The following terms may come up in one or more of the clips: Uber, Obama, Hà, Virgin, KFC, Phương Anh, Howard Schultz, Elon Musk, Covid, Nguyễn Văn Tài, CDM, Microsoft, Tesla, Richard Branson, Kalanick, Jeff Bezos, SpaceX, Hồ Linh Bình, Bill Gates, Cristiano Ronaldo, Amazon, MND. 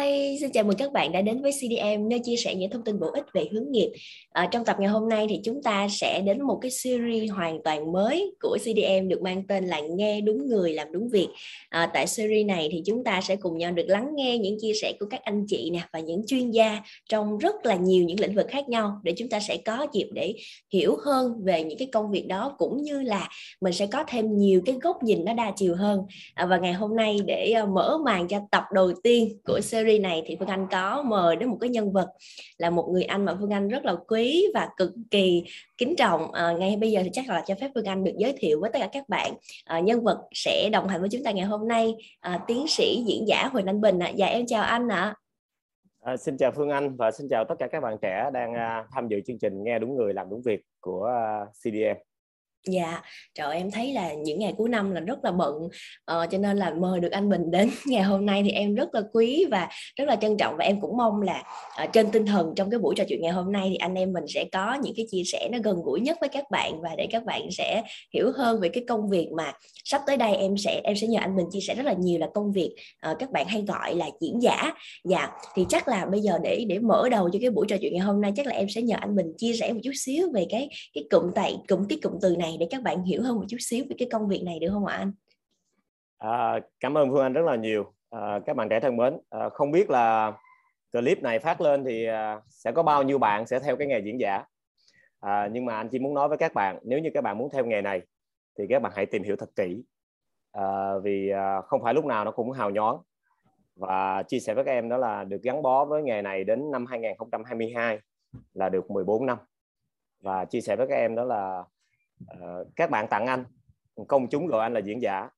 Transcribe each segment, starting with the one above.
Hi, xin chào mừng các bạn đã đến với CDM, nơi chia sẻ những thông tin bổ ích về hướng nghiệp. Trong tập ngày hôm nay thì chúng ta sẽ đến một cái series hoàn toàn mới của CDM được mang tên là Nghe Đúng Người Làm Đúng Việc. Tại series này thì chúng ta sẽ cùng nhau được lắng nghe những chia sẻ của các anh chị nè và những chuyên gia trong rất là nhiều những lĩnh vực khác nhau, để chúng ta sẽ có dịp để hiểu hơn về những cái công việc đó, cũng như là mình sẽ có thêm nhiều cái góc nhìn nó đa chiều hơn. Và ngày hôm nay để mở màn cho tập đầu tiên của series này thì Phương Anh có mời đến một cái nhân vật là một người anh mà Phương Anh rất là quý và cực kỳ kính trọng. Ngay bây giờ thì chắc là cho phép Phương Anh được giới thiệu với tất cả các bạn nhân vật sẽ đồng hành với chúng ta ngày hôm nay, tiến sĩ diễn giả Hồ Linh Bình ạ. Dạ em chào anh ạ. Xin chào Phương Anh và xin chào tất cả các bạn trẻ đang tham dự chương trình Nghe Đúng Người Làm Đúng Việc của CDM. Dạ, trời em thấy là những ngày cuối năm là rất là bận, cho nên là mời được anh Bình đến ngày hôm nay thì em rất là quý và rất là trân trọng, và em cũng mong là trên tinh thần trong cái buổi trò chuyện ngày hôm nay thì anh em mình sẽ có những cái chia sẻ nó gần gũi nhất với các bạn, và để các bạn sẽ hiểu hơn về cái công việc mà sắp tới đây em sẽ nhờ anh Bình chia sẻ rất là nhiều, là công việc các bạn hay gọi là diễn giả. Dạ, thì chắc là bây giờ để mở đầu cho cái buổi trò chuyện ngày hôm nay, chắc là em sẽ nhờ anh Bình chia sẻ một chút xíu về cái cụm từ này, để các bạn hiểu hơn một chút xíu về cái công việc này được không ạ anh? Cảm ơn Phương Anh rất là nhiều. Các bạn trẻ thân mến, không biết là clip này phát lên thì sẽ có bao nhiêu bạn sẽ theo cái nghề diễn giả. Nhưng mà anh chỉ muốn nói với các bạn, nếu như các bạn muốn theo nghề này thì các bạn hãy tìm hiểu thật kỹ, vì không phải lúc nào nó cũng hào nhoáng. Và chia sẻ với các em đó là được gắn bó với nghề này đến năm 2022 là được 14 năm. Và chia sẻ với các em đó là các bạn tặng anh, công chúng gọi anh là diễn giả,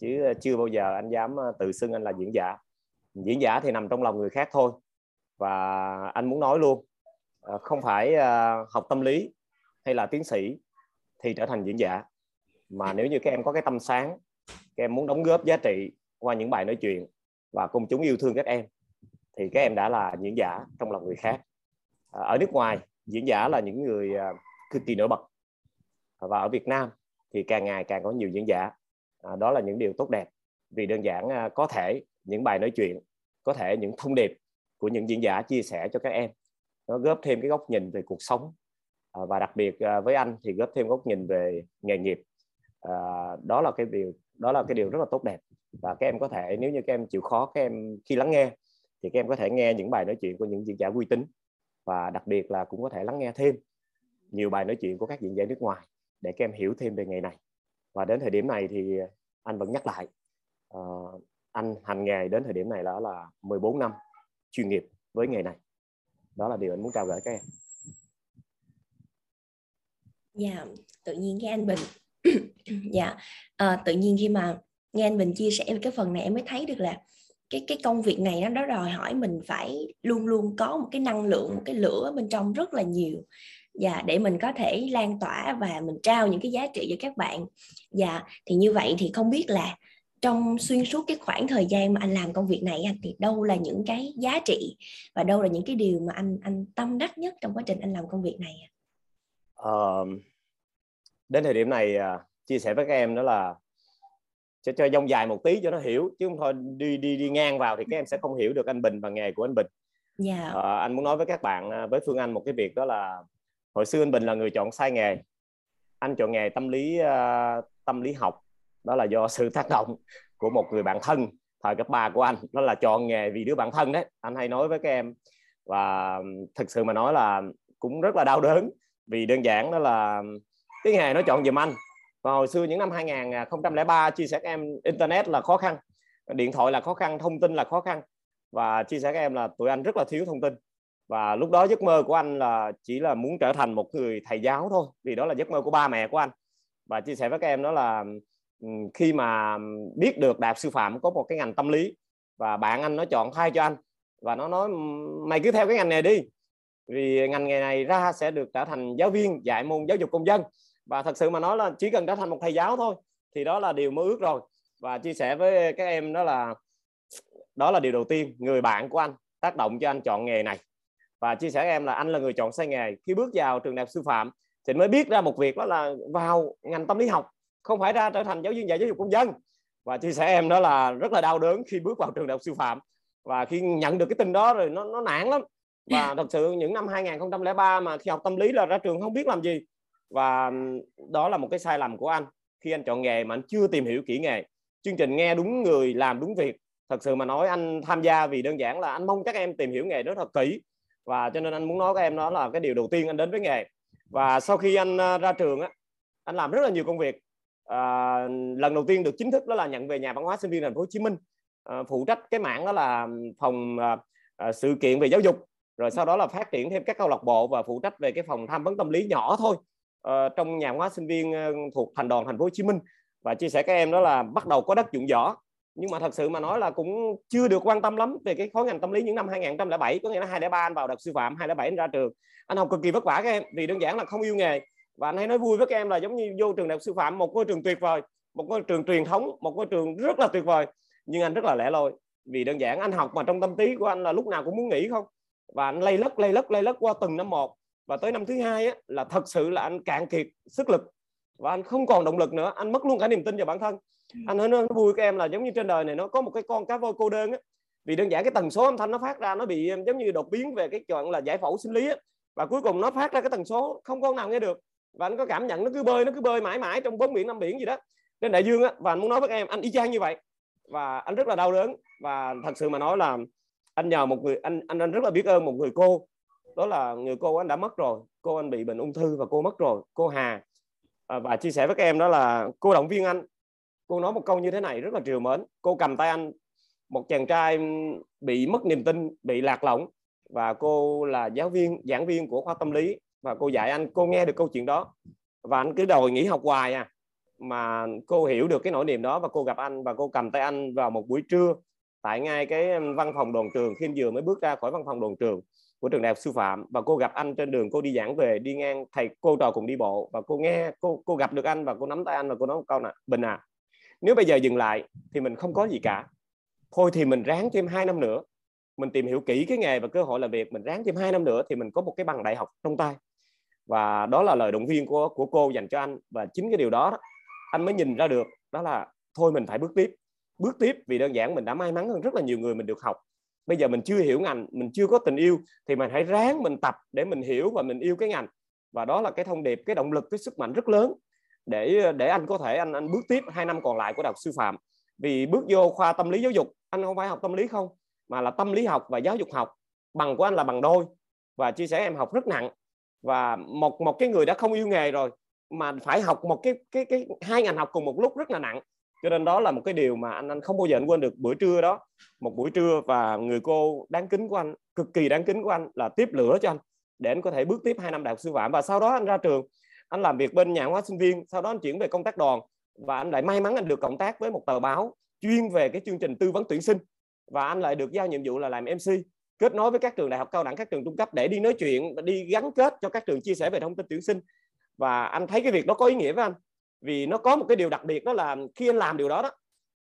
chứ chưa bao giờ anh dám tự xưng anh là diễn giả. Diễn giả thì nằm trong lòng người khác thôi. Và anh muốn nói luôn, không phải học tâm lý hay là tiến sĩ thì trở thành diễn giả, mà nếu như các em có cái tâm sáng, các em muốn đóng góp giá trị qua những bài nói chuyện và công chúng yêu thương các em, thì các em đã là diễn giả trong lòng người khác. Ở nước ngoài, diễn giả là những người cực kỳ nổi bật, và ở Việt Nam thì càng ngày càng có nhiều diễn giả. Đó là những điều tốt đẹp, vì đơn giản có thể những bài nói chuyện, có thể những thông điệp của những diễn giả chia sẻ cho các em, nó góp thêm cái góc nhìn về cuộc sống, và đặc biệt với anh thì góp thêm góc nhìn về nghề nghiệp. Đó là cái điều rất là tốt đẹp. Và các em có thể, nếu như các em chịu khó, các em khi lắng nghe thì các em có thể nghe những bài nói chuyện của những diễn giả uy tín, và đặc biệt là cũng có thể lắng nghe thêm nhiều bài nói chuyện của các diễn giả nước ngoài, để các em hiểu thêm về nghề này. Và đến thời điểm này thì anh vẫn nhắc lại, anh hành nghề đến thời điểm này là 14 năm chuyên nghiệp với nghề này. Đó là điều anh muốn trao gửi các em. Dạ, tự nhiên cái anh Bình dạ, tự nhiên khi mà nghe anh Bình chia sẻ cái phần này, em mới thấy được là cái công việc này nó đòi hỏi mình phải luôn luôn có một cái năng lượng, một cái lửa bên trong rất là nhiều. Dạ, để mình có thể lan tỏa và mình trao những cái giá trị cho các bạn. Dạ, thì như vậy thì không biết là trong xuyên suốt cái khoảng thời gian mà anh làm công việc này thì đâu là những cái giá trị và đâu là những cái điều mà anh tâm đắc nhất trong quá trình anh làm công việc này? Đến thời điểm này chia sẻ với các em đó là cho dông dài một tí cho nó hiểu, chứ không thôi đi ngang vào thì các em sẽ không hiểu được anh Bình và nghề của anh Bình. Yeah. Anh muốn nói với các bạn, với Phương Anh một cái việc đó là hồi xưa anh Bình là người chọn sai nghề. Anh chọn nghề tâm lý học, đó là do sự tác động của một người bạn thân thời cấp 3 của anh, đó là chọn nghề vì đứa bạn thân đấy, anh hay nói với các em. Và thực sự mà nói là cũng rất là đau đớn, vì đơn giản đó là cái nghề nó chọn giùm anh. Và hồi xưa những năm 2003, chia sẻ các em, internet là khó khăn, điện thoại là khó khăn, thông tin là khó khăn. Và chia sẻ các em là tụi anh rất là thiếu thông tin. Và lúc đó giấc mơ của anh là chỉ là muốn trở thành một người thầy giáo thôi, vì đó là giấc mơ của ba mẹ của anh. Và chia sẻ với các em đó là khi mà biết được Đại học Sư phạm có một cái ngành tâm lý, và bạn anh nó chọn thay cho anh, và nó nói mày cứ theo cái ngành này đi, vì ngành nghề này ra sẽ được trở thành giáo viên dạy môn giáo dục công dân. Và thật sự mà nói là chỉ cần trở thành một thầy giáo thôi thì đó là điều mơ ước rồi. Và chia sẻ với các em đó là điều đầu tiên, người bạn của anh tác động cho anh chọn nghề này. Và chia sẻ với em là anh là người chọn sai nghề. Khi bước vào trường Đại học Sư phạm thì mới biết ra một việc đó là vào ngành tâm lý học, không phải ra trở thành giáo viên dạy giáo dục công dân. Và chia sẻ em đó là rất là đau đớn khi bước vào trường Đại học Sư phạm. Và khi nhận được cái tin đó rồi nó nản lắm. Và thật sự những năm 2003 mà khi học tâm lý là ra trường không biết làm gì. Và đó là một cái sai lầm của anh khi anh chọn nghề mà anh chưa tìm hiểu kỹ nghề. Chương trình Nghe Đúng Người Làm Đúng Việc, thật sự mà nói anh tham gia vì đơn giản là anh mong các em tìm hiểu nghề rất là kỹ. Và cho nên anh muốn nói các em đó là cái điều đầu tiên anh đến với nghề. Và sau khi anh ra trường á, anh làm rất là nhiều công việc. Lần đầu tiên được chính thức đó là nhận về Nhà Văn hóa Sinh viên Thành phố Hồ Chí Minh, phụ trách cái mảng đó là phòng sự kiện về giáo dục. Rồi sau đó là phát triển thêm các câu lạc bộ và phụ trách về cái phòng tham vấn tâm lý nhỏ thôi, trong Nhà Văn hóa Sinh viên thuộc Thành đoàn Thành phố Hồ Chí Minh. Và chia sẻ các em đó là bắt đầu có đất dụng võ, nhưng mà thật sự mà nói là cũng chưa được quan tâm lắm về cái khối ngành tâm lý những năm 2007, có nghĩa là 2003 anh vào đợt sư phạm, 2007 anh ra trường. Anh học cực kỳ vất vả các em, vì đơn giản là không yêu nghề. Và anh hay nói vui với các em là giống như vô trường đại học sư phạm, một ngôi trường tuyệt vời, một ngôi trường truyền thống, một ngôi trường rất là tuyệt vời, nhưng anh rất là lẻ loi. Vì đơn giản anh học mà trong tâm trí của anh là lúc nào cũng muốn nghỉ không. Và anh lây lất qua từng năm một, và tới năm thứ hai á, là thật sự là anh cạn kiệt sức lực và anh không còn động lực nữa, anh mất luôn cả niềm tin vào bản thân. Anh nói nó vui các em là giống như trên đời này nó có một cái con cá voi cô đơn á, vì đơn giản cái tần số âm thanh nó phát ra nó bị giống như đột biến về cái chuyện là giải phẫu sinh lý á, và cuối cùng nó phát ra cái tần số không có nào nghe được. Và anh có cảm nhận nó cứ bơi mãi mãi trong 4 biển 5 biển gì đó trên đại dương á. Và anh muốn nói với các em anh y chang như vậy, và anh rất là đau đớn. Và thật sự mà nói là anh nhờ một người, anh rất là biết ơn một người cô, đó là người cô anh đã mất rồi, cô anh bị bệnh ung thư và cô mất rồi, cô Hà. Và chia sẻ với các em đó là cô động viên anh, cô nói một câu như thế này rất là trìu mến. Cô cầm tay anh, một chàng trai bị mất niềm tin, bị lạc lõng, và cô là giáo viên, giảng viên của khoa tâm lý, và cô dạy anh. Cô nghe được câu chuyện đó và anh cứ đòi nghỉ học hoài à, mà cô hiểu được cái nỗi niềm đó. Và cô gặp anh và cô cầm tay anh vào một buổi trưa tại ngay cái văn phòng đồn trường, khi anh vừa mới bước ra khỏi văn phòng đồn trường của trường đại học sư phạm. Và cô gặp anh trên đường cô đi giảng về, đi ngang thầy cô trò cùng đi bộ, và cô nghe, cô gặp được anh và cô nắm tay anh và cô nói một câu này: Bình à, nếu bây giờ dừng lại thì mình không có gì cả, thôi thì mình ráng thêm 2 năm nữa, mình tìm hiểu kỹ cái nghề và cơ hội làm việc, mình ráng thêm 2 năm nữa thì mình có một cái bằng đại học trong tay. Và đó là lời động viên của cô dành cho anh. Và chính cái điều đó anh mới nhìn ra được, đó là thôi mình phải bước tiếp, vì đơn giản mình đã may mắn hơn rất là nhiều người mình được học. Bây giờ mình chưa hiểu ngành, mình chưa có tình yêu, thì mình hãy ráng mình tập để mình hiểu và mình yêu cái ngành. Và đó là cái thông điệp, cái động lực, cái sức mạnh rất lớn để anh có thể anh bước tiếp 2 năm còn lại của đại học sư phạm. Vì bước vô khoa tâm lý giáo dục, anh không phải học tâm lý không, mà là tâm lý học và giáo dục học. Bằng của anh là bằng đôi, và chia sẻ em học rất nặng. Và một cái người đã không yêu nghề rồi mà phải học một cái 2 ngành học cùng một lúc rất là nặng. Cho nên đó là một cái điều mà anh không bao giờ anh quên được bữa trưa đó. Một buổi trưa và người cô đáng kính của anh, cực kỳ đáng kính của anh, là tiếp lửa cho anh để anh có thể bước tiếp 2 năm đại học sư phạm. Và sau đó anh ra trường, anh làm việc bên Nhà Văn hóa Sinh viên, sau đó anh chuyển về công tác đoàn. Và anh lại may mắn anh được cộng tác với một tờ báo chuyên về cái chương trình tư vấn tuyển sinh. Và anh lại được giao nhiệm vụ là làm MC, kết nối với các trường đại học cao đẳng, các trường trung cấp để đi nói chuyện, đi gắn kết cho các trường chia sẻ về thông tin tuyển sinh. Và anh thấy cái việc đó có ý nghĩa với anh, vì nó có một cái điều đặc biệt, đó là khi anh làm điều đó,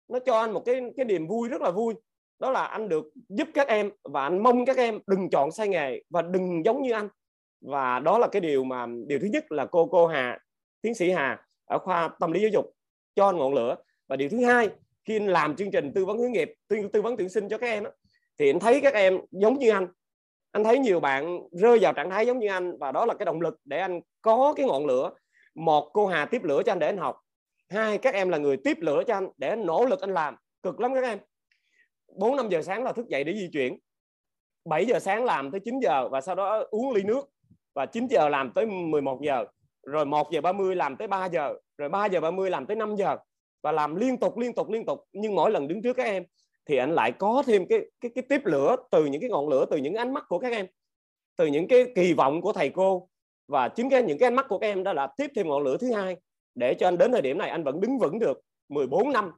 nó cho anh một cái niềm vui rất là vui. Đó là anh được giúp các em, và anh mong các em đừng chọn sai nghề và đừng giống như anh. Và đó là cái điều mà điều thứ nhất là cô Hà, tiến sĩ Hà ở khoa tâm lý giáo dục cho anh ngọn lửa. Và điều thứ hai, khi anh làm chương trình tư vấn hướng nghiệp, tư vấn tuyển sinh cho các em đó, thì anh thấy các em giống như anh. Anh thấy nhiều bạn rơi vào trạng thái giống như anh, và đó là cái động lực để anh có cái ngọn lửa. Một, cô Hà tiếp lửa cho anh để anh học. Hai, các em là người tiếp lửa cho anh để anh nỗ lực anh làm. Cực lắm các em. 4-5 giờ sáng là thức dậy để di chuyển, 7 giờ sáng làm tới 9 giờ và sau đó uống ly nước, và 9 giờ làm tới 11 giờ, rồi 1 giờ 30 làm tới 3 giờ, rồi 3 giờ 30 làm tới 5 giờ, và làm liên tục. Nhưng mỗi lần đứng trước các em thì anh lại có thêm cái tiếp lửa từ những cái ngọn lửa, từ những ánh mắt của các em, từ những cái kỳ vọng của thầy cô. Và chính những cái ánh mắt của các em đó là tiếp thêm ngọn lửa thứ hai, để cho anh đến thời điểm này anh vẫn đứng vững được 14 năm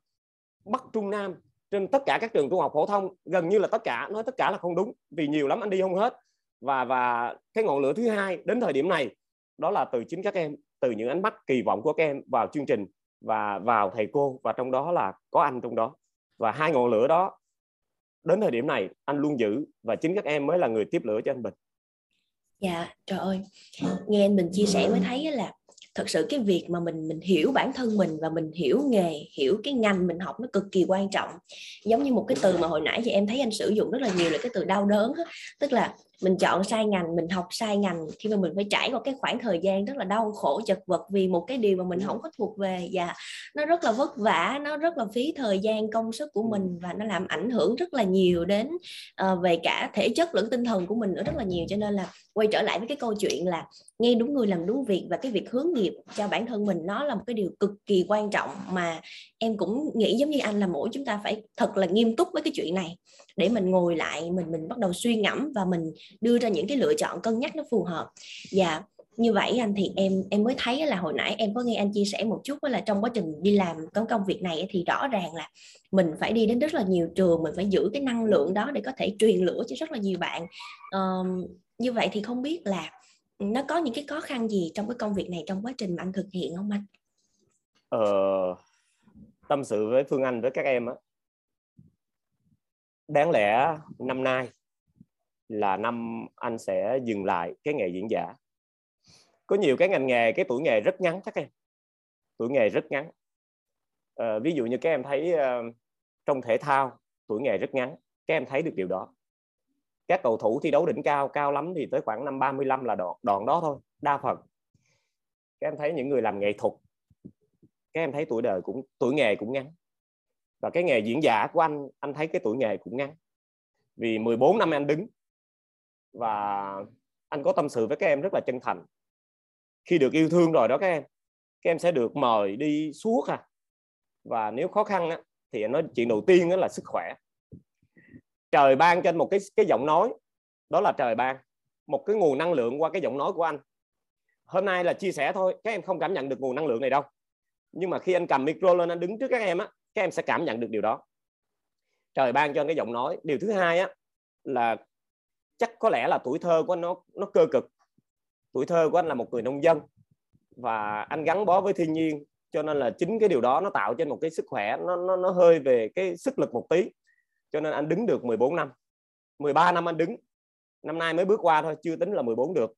Bắc Trung Nam trên tất cả các trường trung học phổ thông, gần như là tất cả, nói tất cả là không đúng vì nhiều lắm anh đi không hết. Và cái ngọn lửa thứ hai đến thời điểm này đó là từ chính các em, từ những ánh mắt kỳ vọng của các em vào chương trình và vào thầy cô, và trong đó là có anh trong đó. Và 2 ngọn lửa đó đến thời điểm này anh luôn giữ, và chính các em mới là người tiếp lửa cho anh Bình. Dạ, trời ơi, nghe anh Bình chia sẻ mới thấy là thật sự cái việc mà mình hiểu bản thân mình và mình hiểu nghề, hiểu cái ngành mình học nó cực kỳ quan trọng. Giống như một cái từ mà hồi nãy thì em thấy anh sử dụng rất là nhiều là cái từ đau đớn đó. Tức là mình chọn sai ngành, mình học sai ngành khi mà mình phải trải qua cái khoảng thời gian rất là đau khổ, chật vật vì một cái điều mà mình không có thuộc về, và nó rất là vất vả, nó rất là phí thời gian công sức của mình, và nó làm ảnh hưởng rất là nhiều đến về cả thể chất lẫn tinh thần của mình nữa rất là nhiều. Cho nên là quay trở lại với cái câu chuyện là nghe đúng người làm đúng việc và cái việc hướng nghiệp cho bản thân mình nó là một cái điều cực kỳ quan trọng, mà em cũng nghĩ giống như anh là mỗi chúng ta phải thật là nghiêm túc với cái chuyện này để mình ngồi lại, mình bắt đầu suy ngẫm và mình đưa ra những cái lựa chọn cân nhắc nó phù hợp. Và như vậy anh thì em mới thấy là hồi nãy em có nghe anh chia sẻ một chút là trong quá trình đi làm công việc này thì rõ ràng là mình phải đi đến rất là nhiều trường, mình phải giữ cái năng lượng đó để có thể truyền lửa cho rất là nhiều bạn. Như vậy thì không biết là nó có những cái khó khăn gì trong cái công việc này trong quá trình mà anh thực hiện không anh? Tâm sự với Phương Anh với các em á, đáng lẽ năm nay là năm anh sẽ dừng lại cái nghề diễn giả. Có nhiều cái ngành nghề, cái tuổi nghề rất ngắn các em. Tuổi nghề rất ngắn. Ví dụ như các em thấy trong thể thao, tuổi nghề rất ngắn. Các em thấy được điều đó. Các cầu thủ thi đấu đỉnh cao, cao lắm thì tới khoảng năm 35 là đoạn đó thôi, đa phần. Các em thấy những người làm nghệ thuật, các em thấy tuổi nghề cũng ngắn. Và cái nghề diễn giả của anh thấy cái tuổi nghề cũng ngắn. Vì 14 năm anh đứng, và anh có tâm sự với các em rất là chân thành. Khi được yêu thương rồi đó các em sẽ được mời đi suốt à. Và nếu khó khăn á, thì anh nói chuyện đầu tiên đó là sức khỏe. Trời ban trên một cái giọng nói, đó là trời ban một cái nguồn năng lượng qua cái giọng nói của anh. Hôm nay là chia sẻ thôi, các em không cảm nhận được nguồn năng lượng này đâu. Nhưng mà khi anh cầm micro lên, anh đứng trước các em á, các em sẽ cảm nhận được điều đó. Trời ban cho cái giọng nói. Điều thứ hai á, là chắc có lẽ là tuổi thơ của anh nó cơ cực. Tuổi thơ của anh là một người nông dân và anh gắn bó với thiên nhiên, cho nên là chính cái điều đó nó tạo trên một cái sức khỏe nó hơi về cái sức lực một tí. Cho nên anh đứng được 14 năm, 13 năm anh đứng, năm nay mới bước qua thôi, chưa tính là 14 được.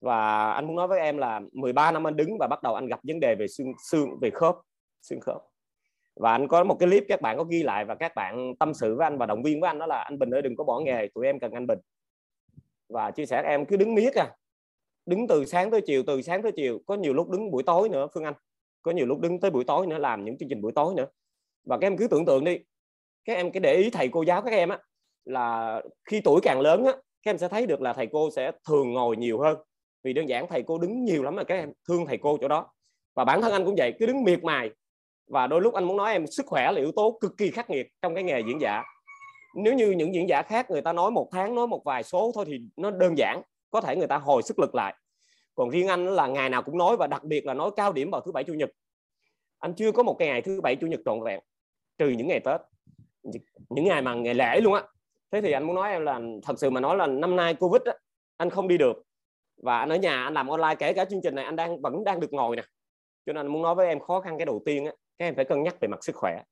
Và anh muốn nói với em là 13 năm anh đứng và bắt đầu anh gặp vấn đề về xương, về khớp, xương khớp. Và anh có một cái clip các bạn có ghi lại và các bạn tâm sự với anh và động viên với anh, đó là anh Bình ơi đừng có bỏ nghề, tụi em cần anh Bình. Và chia sẻ em cứ đứng miết à, đứng từ sáng tới chiều, có nhiều lúc đứng buổi tối nữa Phương Anh, có nhiều lúc đứng tới buổi tối nữa, làm những chương trình buổi tối nữa. Và các em cứ tưởng tượng đi, các em cái để ý thầy cô giáo các em á, là khi tuổi càng lớn á, các em sẽ thấy được là thầy cô sẽ thường ngồi nhiều hơn, vì đơn giản thầy cô đứng nhiều lắm mà các em thương thầy cô chỗ đó. Và bản thân anh cũng vậy, cứ đứng miệt mài. Và đôi lúc anh muốn nói em, sức khỏe là yếu tố cực kỳ khắc nghiệt trong cái nghề diễn giả. Nếu như những diễn giả khác người ta nói một tháng nói một vài số thôi thì nó đơn giản, có thể người ta hồi sức lực lại. Còn riêng anh là ngày nào cũng nói, và đặc biệt là nói cao điểm vào thứ bảy chủ nhật. Anh chưa có một cái ngày thứ bảy chủ nhật trọn vẹn, trừ những ngày Tết, những ngày mà ngày lễ luôn á. Thế thì anh muốn nói em là thật sự mà nói là năm nay Covid á, anh không đi được và anh ở nhà anh làm online, kể cả chương trình này anh vẫn đang được ngồi nè. Cho nên anh muốn nói với em khó khăn cái đầu tiên á, các em phải cân nhắc về mặt sức khỏe.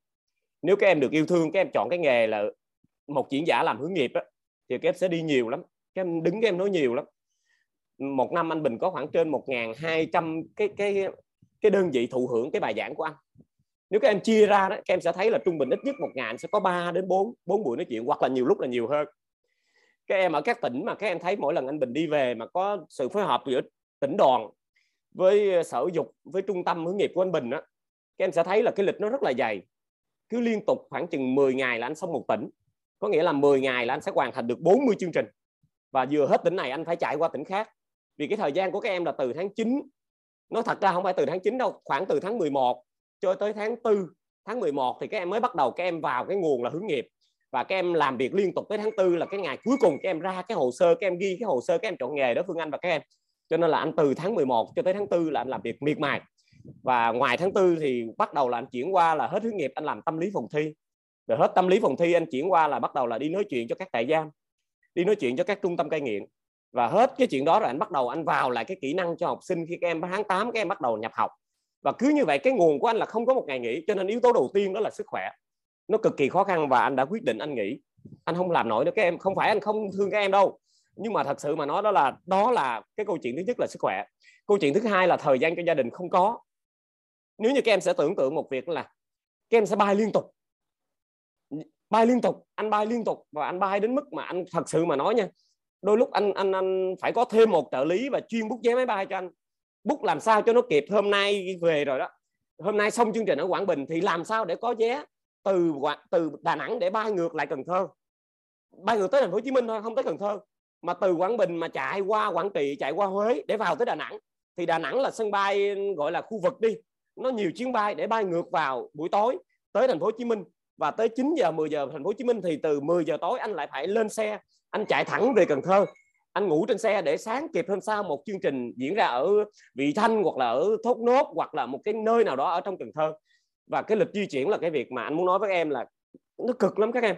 Nếu các em được yêu thương, các em chọn cái nghề là một diễn giả làm hướng nghiệp á, thì các em sẽ đi nhiều lắm, các em đứng các em nói nhiều lắm. Một năm anh Bình có khoảng trên 1.200 cái đơn vị thụ hưởng cái bài giảng của anh. Nếu các em chia ra đó, các em sẽ thấy là trung bình ít nhất một ngày anh sẽ có 3 đến 4 buổi nói chuyện, hoặc là nhiều lúc là nhiều hơn. Các em ở các tỉnh mà các em thấy mỗi lần anh Bình đi về mà có sự phối hợp giữa tỉnh đoàn với sở dục, với trung tâm hướng nghiệp của anh Bình đó, các em sẽ thấy là cái lịch nó rất là dày. Cứ liên tục khoảng chừng 10 ngày là anh xong một tỉnh. Có nghĩa là 10 ngày là anh sẽ hoàn thành được 40 chương trình. Và vừa hết tỉnh này anh phải chạy qua tỉnh khác. Vì cái thời gian của các em là từ tháng 9, nói thật ra không phải từ tháng 9 đâu, khoảng từ tháng 11 cho tới tháng 4, tháng 11 thì các em mới bắt đầu các em vào cái nguồn là hướng nghiệp. Và các em làm việc liên tục tới tháng 4 là cái ngày cuối cùng các em ra cái hồ sơ, các em ghi cái hồ sơ các em chọn nghề đó Phương Anh và các em. Cho nên là anh từ tháng 11 cho tới tháng 4 là anh làm việc miệt mài. Và ngoài tháng 4 thì bắt đầu là anh chuyển qua là hết hướng nghiệp anh làm tâm lý phòng thi. Rồi hết tâm lý phòng thi anh chuyển qua là bắt đầu là đi nói chuyện cho các trại giam, đi nói chuyện cho các trung tâm cai nghiện. Và hết cái chuyện đó rồi anh bắt đầu anh vào lại cái kỹ năng cho học sinh khi các em tháng 8 các em bắt đầu nhập học. Và cứ như vậy cái nguồn của anh là không có một ngày nghỉ. Cho nên yếu tố đầu tiên đó là sức khỏe. Nó cực kỳ khó khăn và anh đã quyết định anh nghỉ. Anh không làm nổi nữa các em. Không phải anh không thương các em đâu. Nhưng mà thật sự mà nói, đó là cái câu chuyện thứ nhất là sức khỏe. Câu chuyện thứ hai là thời gian cho gia đình không có. Nếu như các em sẽ tưởng tượng một việc là các em sẽ bay liên tục, anh bay liên tục, và anh bay đến mức mà anh thật sự mà nói nha, đôi lúc anh phải có thêm một trợ lý và chuyên book vé máy bay cho anh, book làm sao cho nó kịp hôm nay về rồi đó, hôm nay xong chương trình ở Quảng Bình thì làm sao để có vé từ Đà Nẵng để bay ngược lại Cần Thơ, bay ngược tới Thành phố Hồ Chí Minh thôi, không tới Cần Thơ, mà từ Quảng Bình mà chạy qua Quảng Trị, chạy qua Huế để vào tới Đà Nẵng. Thì Đà Nẵng là sân bay gọi là khu vực đi, nó nhiều chuyến bay để bay ngược vào buổi tối tới Thành phố Hồ Chí Minh, và tới 9 giờ 10 giờ Thành phố Hồ Chí Minh thì từ 10 giờ tối anh lại phải lên xe, anh chạy thẳng về Cần Thơ, anh ngủ trên xe để sáng kịp hôm sau một chương trình diễn ra ở Vị Thanh hoặc là ở Thốt Nốt hoặc là một cái nơi nào đó ở trong Cần Thơ. Và cái lịch di chuyển là cái việc mà anh muốn nói với các em là nó cực lắm các em.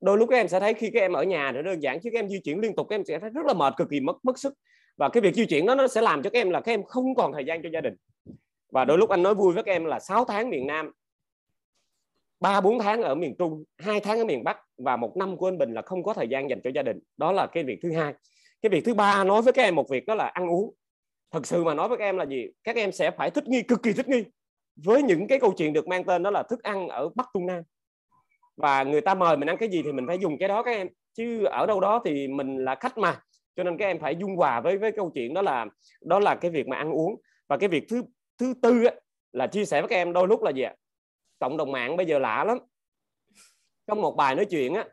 Đôi lúc các em sẽ thấy khi các em ở nhà thì đơn giản, chứ các em di chuyển liên tục các em sẽ thấy rất là mệt, cực kỳ mất sức. Và cái việc di chuyển đó nó sẽ làm cho các em là các em không còn thời gian cho gia đình. Và đôi lúc anh nói vui với các em là 6 tháng miền Nam, 3-4 tháng ở miền Trung, 2 tháng ở miền Bắc và 1 năm của anh Bình là không có thời gian dành cho gia đình. Đó là cái việc thứ hai. Cái việc thứ ba nói với các em một việc đó là ăn uống. Thật sự mà nói với các em là gì? Các em sẽ phải thích nghi, cực kỳ thích nghi với những cái câu chuyện được mang tên đó là thức ăn ở Bắc Trung Nam. Và người ta mời mình ăn cái gì thì mình phải dùng cái đó các em. Chứ ở đâu đó thì mình là khách mà. Cho nên các em phải dung hòa với câu chuyện đó là cái việc mà ăn uống. Và cái việc thứ tư ấy, là chia sẻ với các em đôi lúc là gì ạ? Cộng đồng mạng bây giờ lạ lắm. Trong một bài nói chuyện á,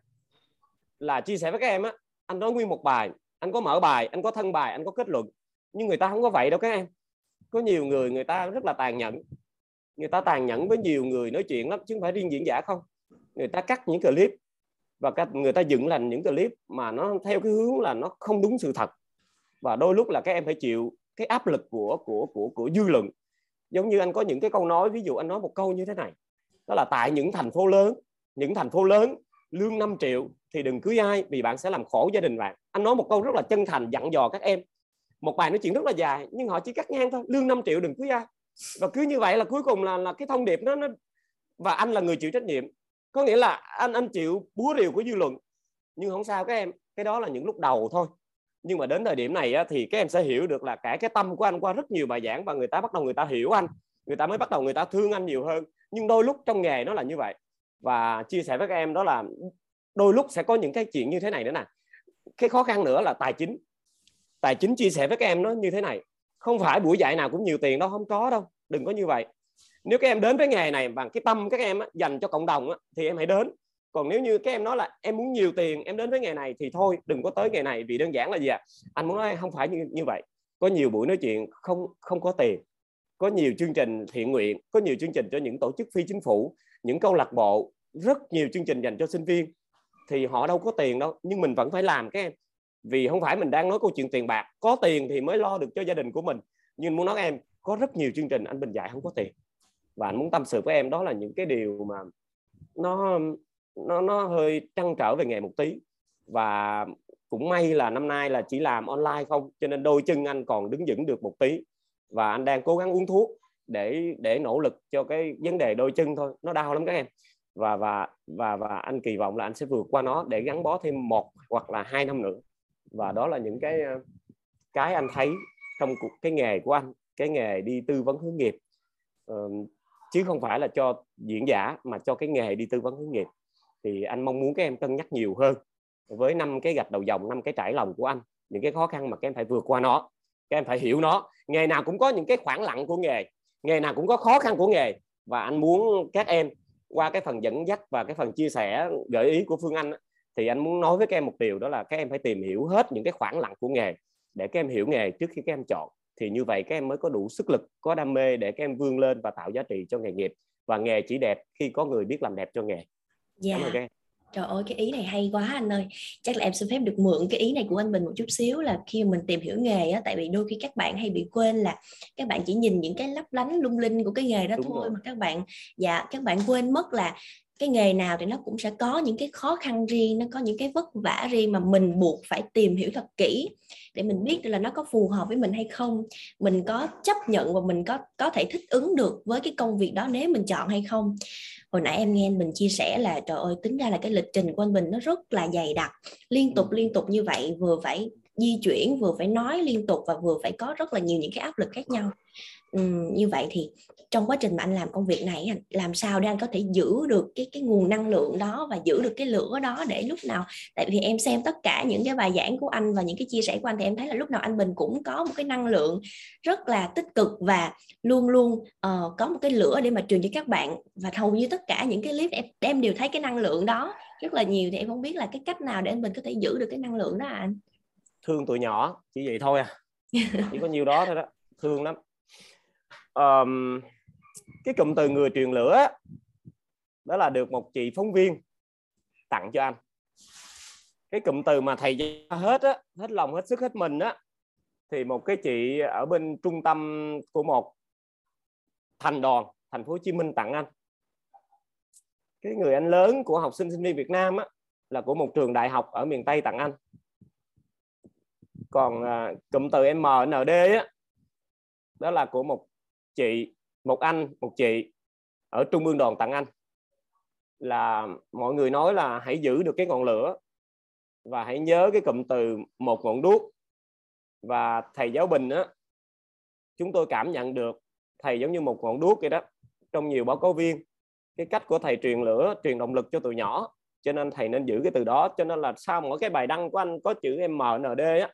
là chia sẻ với các em á, anh nói nguyên một bài, anh có mở bài, anh có thân bài, anh có kết luận. Nhưng người ta không có vậy đâu các em. Có nhiều người ta rất là tàn nhẫn. Người ta tàn nhẫn với nhiều người nói chuyện lắm, chứ không phải riêng diễn giả không. Người ta cắt những clip và người ta dựng thành những clip mà nó theo cái hướng là nó không đúng sự thật. Và đôi lúc là các em phải chịu cái áp lực của dư luận. Giống như anh có những cái câu nói, ví dụ anh nói một câu như thế này, đó là tại những thành phố lớn lương 5 triệu thì đừng cưới ai vì bạn sẽ làm khổ gia đình bạn. Anh nói một câu rất là chân thành dặn dò các em. Một bài nói chuyện rất là dài nhưng họ chỉ cắt ngang thôi, lương 5 triệu đừng cưới ai. Và cứ như vậy là cuối cùng là cái thông điệp nó và anh là người chịu trách nhiệm. Có nghĩa là anh chịu búa rìu của dư luận. Nhưng không sao các em, cái đó là những lúc đầu thôi. Nhưng mà đến thời điểm này á, thì các em sẽ hiểu được là cả cái tâm của anh qua rất nhiều bài giảng, và người ta hiểu anh, người ta mới bắt đầu người ta thương anh nhiều hơn. Nhưng đôi lúc trong nghề nó là như vậy. Và chia sẻ với các em đó là đôi lúc sẽ có những cái chuyện như thế này nữa nè. Cái khó khăn nữa là tài chính. Tài chính chia sẻ với các em nó như thế này. Không phải buổi dạy nào cũng nhiều tiền đâu, không có đâu. Đừng có như vậy. Nếu các em đến với nghề này bằng cái tâm các em á, dành cho cộng đồng á, thì em hãy đến. Còn nếu như các em nói là em muốn nhiều tiền, em đến với nghề này thì thôi đừng có tới nghề này, vì đơn giản là gì ạ? Anh muốn nói không phải như vậy. Có nhiều buổi nói chuyện không có tiền. Có nhiều chương trình thiện nguyện, có nhiều chương trình cho những tổ chức phi chính phủ, những câu lạc bộ, rất nhiều chương trình dành cho sinh viên. Thì họ đâu có tiền đâu, nhưng mình vẫn phải làm các em. Vì không phải mình đang nói câu chuyện tiền bạc, có tiền thì mới lo được cho gia đình của mình. Nhưng muốn nói em, có rất nhiều chương trình anh Bình dạy không có tiền. Và anh muốn tâm sự với em đó là những cái điều mà nó hơi trăn trở về nghề một tí. Và cũng may là năm nay là chỉ làm online không, cho nên đôi chân anh còn đứng vững được một tí. Và anh đang cố gắng uống thuốc để nỗ lực cho cái vấn đề đôi chân thôi, nó đau lắm các em. Và anh kỳ vọng là anh sẽ vượt qua nó để gắn bó thêm 1 hoặc là 2 năm nữa. Và đó là những cái anh thấy trong cái nghề của anh, cái nghề đi tư vấn hướng nghiệp. Chứ không phải là cho diễn giả mà cho cái nghề đi tư vấn hướng nghiệp. Thì anh mong muốn các em cân nhắc nhiều hơn với 5 cái gạch đầu dòng, 5 cái trải lòng của anh, những cái khó khăn mà các em phải vượt qua nó. Các em phải hiểu nó. Nghề nào cũng có những cái khoảng lặng của nghề, nghề nào cũng có khó khăn của nghề. Và anh muốn các em qua cái phần dẫn dắt và cái phần chia sẻ gợi ý của Phương Anh, thì anh muốn nói với các em một điều đó là các em phải tìm hiểu hết những cái khoảng lặng của nghề để các em hiểu nghề trước khi các em chọn. Thì như vậy các em mới có đủ sức lực, có đam mê để các em vươn lên và tạo giá trị cho nghề nghiệp. Và nghề chỉ đẹp khi có người biết làm đẹp cho nghề. Dạ. Cảm ơn các em. Trời ơi, cái ý này hay quá anh ơi. Chắc là em xin phép được mượn cái ý này của anh Bình một chút xíu, là khi mình tìm hiểu nghề á, tại vì đôi khi các bạn hay bị quên là các bạn chỉ nhìn những cái lấp lánh lung linh của cái nghề đó. Đúng thôi rồi. Mà các bạn quên mất là cái nghề nào thì nó cũng sẽ có những cái khó khăn riêng, nó có những cái vất vả riêng mà mình buộc phải tìm hiểu thật kỹ để mình biết là nó có phù hợp với mình hay không, mình có chấp nhận và mình có thể thích ứng được với cái công việc đó nếu mình chọn hay không. Hồi nãy em nghe anh Bình chia sẻ là trời ơi, tính ra là cái lịch trình của anh Bình nó rất là dày đặc, liên tục như vậy, vừa phải di chuyển, vừa phải nói liên tục và vừa phải có rất là nhiều những cái áp lực khác nhau. Như vậy thì trong quá trình mà anh làm công việc này, làm sao để anh có thể giữ được cái nguồn năng lượng đó và giữ được cái lửa đó để lúc nào, tại vì em xem tất cả những cái bài giảng của anh và những cái chia sẻ của anh thì em thấy là lúc nào anh Bình cũng có một cái năng lượng rất là tích cực và luôn luôn có một cái lửa để mà truyền cho các bạn, và hầu như tất cả những cái clip em đều thấy cái năng lượng đó rất là nhiều. Thì em không biết là cái cách nào để anh Bình có thể giữ được cái năng lượng đó anh? Thương tụi nhỏ chỉ vậy thôi à, chỉ có nhiều đó thôi đó, thương lắm. Cái cụm từ người truyền lửa đó là được một chị phóng viên tặng cho anh. Cái cụm từ mà thầy hết á, hết lòng hết sức hết mình á, thì một cái chị ở bên trung tâm của một thành đoàn thành phố Hồ Chí Minh tặng anh. Cái người anh lớn của học sinh sinh viên Việt Nam á, là của một trường đại học ở miền Tây tặng anh. Còn cụm từ MND á, đó là của một chị, một anh, một chị ở Trung ương đoàn tặng anh. Là mọi người nói là hãy giữ được cái ngọn lửa và hãy nhớ cái cụm từ một ngọn đuốc. Và thầy Giáo Bình á, chúng tôi cảm nhận được thầy giống như một ngọn đuốc vậy đó. Trong nhiều báo cáo viên, cái cách của thầy truyền lửa, truyền động lực cho tụi nhỏ, cho nên thầy nên giữ cái từ đó. Cho nên là sau mỗi cái bài đăng của anh có chữ MND á,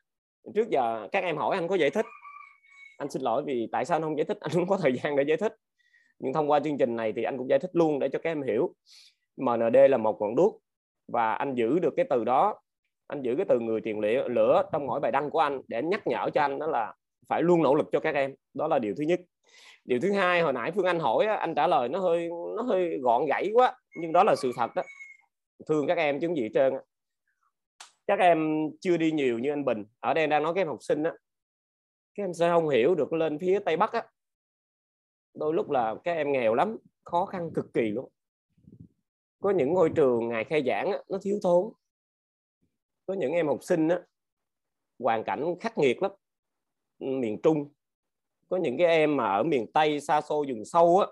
trước giờ các em hỏi anh có giải thích, anh xin lỗi vì tại sao anh không giải thích, anh không có thời gian để giải thích. Nhưng thông qua chương trình này thì anh cũng giải thích luôn để cho các em hiểu. MND là một ngọn đuốc, và anh giữ được cái từ đó, anh giữ cái từ người truyền lửa trong mỗi bài đăng của anh để nhắc nhở cho anh đó là phải luôn nỗ lực cho các em. Đó là điều thứ nhất. Điều thứ hai, hồi nãy Phương Anh hỏi, anh trả lời nó hơi gọn gãy quá, nhưng đó là sự thật đó. Thương các em chứ không gì hết trơn. Các em chưa đi nhiều như anh Bình. Ở đây đang nói các em học sinh á, các em sẽ không hiểu được. Lên phía Tây Bắc á, đôi lúc là các em nghèo lắm, khó khăn cực kỳ luôn. Có những ngôi trường ngày khai giảng á, nó thiếu thốn. Có những em học sinh á, hoàn cảnh khắc nghiệt lắm. Miền Trung, có những cái em mà ở miền Tây xa xôi vùng sâu á,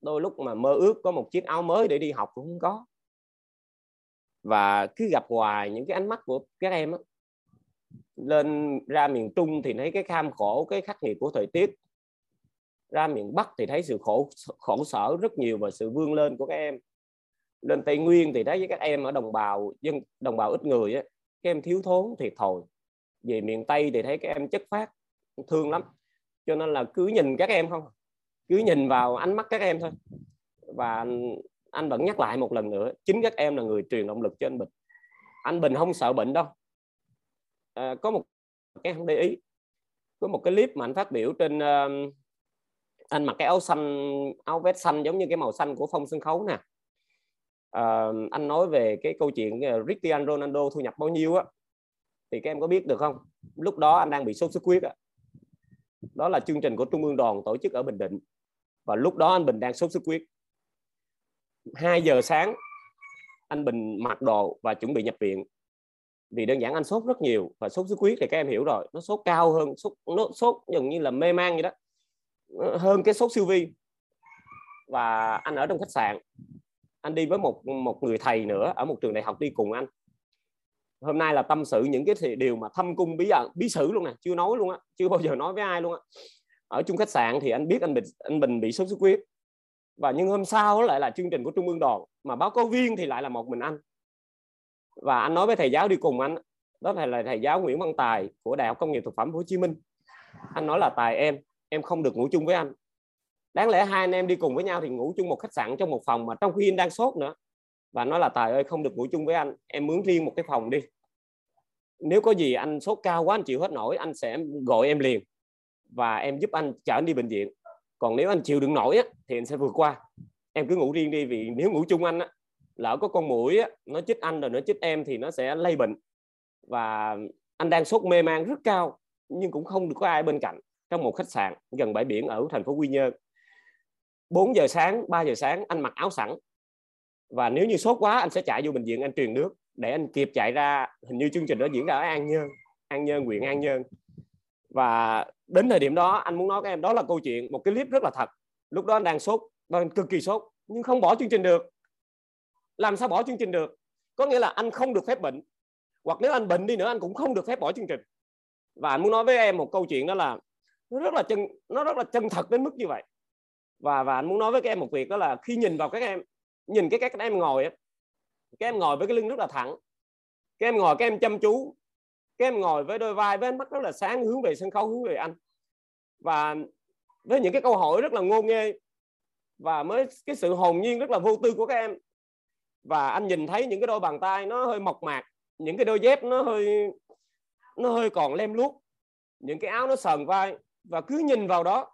đôi lúc mà mơ ước có một chiếc áo mới để đi học cũng không có. Và cứ gặp hoài những cái ánh mắt của các em á, lên ra miền Trung thì thấy cái kham khổ, cái khắc nghiệt của thời tiết. Ra miền Bắc thì thấy sự khổ sở rất nhiều và sự vươn lên của các em. Lên Tây Nguyên thì thấy các em ở đồng bào ít người á, các em thiếu thốn thiệt thòi. Về miền Tây thì thấy các em chất phác, thương lắm. Cho nên là cứ nhìn các em không, cứ nhìn vào ánh mắt các em thôi. Và anh vẫn nhắc lại một lần nữa, chính các em là người truyền động lực cho anh Bình. Anh Bình không sợ bệnh đâu. Có một cái không để ý, có một cái clip mà anh phát biểu trên, anh mặc cái áo xanh, áo vest xanh giống như cái màu xanh của phong sân khấu nè. Anh nói về cái câu chuyện Cristiano Ronaldo thu nhập bao nhiêu á, thì các em có biết được không? Lúc đó anh đang bị sốt xuất huyết á. Đó là chương trình của Trung ương đoàn tổ chức ở Bình Định, và lúc đó anh Bình đang sốt xuất huyết. 2 giờ sáng anh Bình mặc đồ và chuẩn bị nhập viện, vì đơn giản anh sốt rất nhiều. Và sốt xuất huyết thì các em hiểu rồi, nó sốt cao hơn, sốt gần như là mê man vậy đó, hơn cái sốt siêu vi. Và anh ở trong khách sạn, anh đi với một người thầy nữa ở một trường đại học đi cùng anh. Hôm nay là tâm sự những cái điều mà thâm cung bí sử luôn nè, chưa nói luôn á, chưa bao giờ nói với ai luôn á. Ở chung khách sạn thì anh biết anh Bình bị sốt xuất huyết. Và nhưng hôm sau lại là chương trình của Trung ương đoàn, mà báo cáo viên thì lại là một mình anh. Và anh nói với thầy giáo đi cùng anh, đó là thầy giáo Nguyễn Văn Tài của Đại học Công nghiệp Thực phẩm Hồ Chí Minh. Anh nói là Tài, em không được ngủ chung với anh. Đáng lẽ hai anh em đi cùng với nhau thì ngủ chung một khách sạn trong một phòng, mà trong khi anh đang sốt nữa. Và nói là Tài ơi, không được ngủ chung với anh, em mướn riêng một cái phòng đi. Nếu có gì anh sốt cao quá, anh chịu hết nổi, anh sẽ gọi em liền và em giúp anh chở anh đi bệnh viện. Còn nếu anh chịu đựng nổi á, thì anh sẽ vượt qua. Em cứ ngủ riêng đi, vì nếu ngủ chung anh á, lỡ có con muỗi á, nó chích anh rồi nó chích em thì nó sẽ lây bệnh. Và anh đang sốt mê man rất cao, nhưng cũng không được có ai bên cạnh, trong một khách sạn gần bãi biển ở thành phố Quy Nhơn. 4 giờ sáng, 3 giờ sáng anh mặc áo sẵn, Và nếu như sốt quá anh sẽ chạy vô bệnh viện anh truyền nước để anh kịp chạy ra. Hình như chương trình đó diễn ra ở An Nhơn, huyện An Nhơn. Và đến thời điểm đó anh muốn nói các em đó là câu chuyện, một cái clip rất là thật. Lúc đó anh đang sốt, anh cực kỳ sốt, nhưng không bỏ chương trình được. Làm sao bỏ chương trình được? Có nghĩa là anh không được phép bệnh, hoặc nếu anh bệnh đi nữa anh cũng không được phép bỏ chương trình. Và anh muốn nói với em một câu chuyện đó là nó rất là chân thật đến mức như vậy. Và anh muốn nói với các em một việc đó là khi nhìn vào các em, nhìn cái các em ngồi ấy, các em ngồi với cái lưng rất là thẳng, các em ngồi, các em chăm chú, các em ngồi với đôi vai, với ánh mắt rất là sáng, hướng về sân khấu, hướng về anh, và với những cái câu hỏi rất là ngô nghê, và với cái sự hồn nhiên rất là vô tư của các em. Và anh nhìn thấy những cái đôi bàn tay nó hơi mộc mạc, những cái đôi dép nó hơi còn lem luốc, những cái áo nó sờn vai, và cứ nhìn vào đó,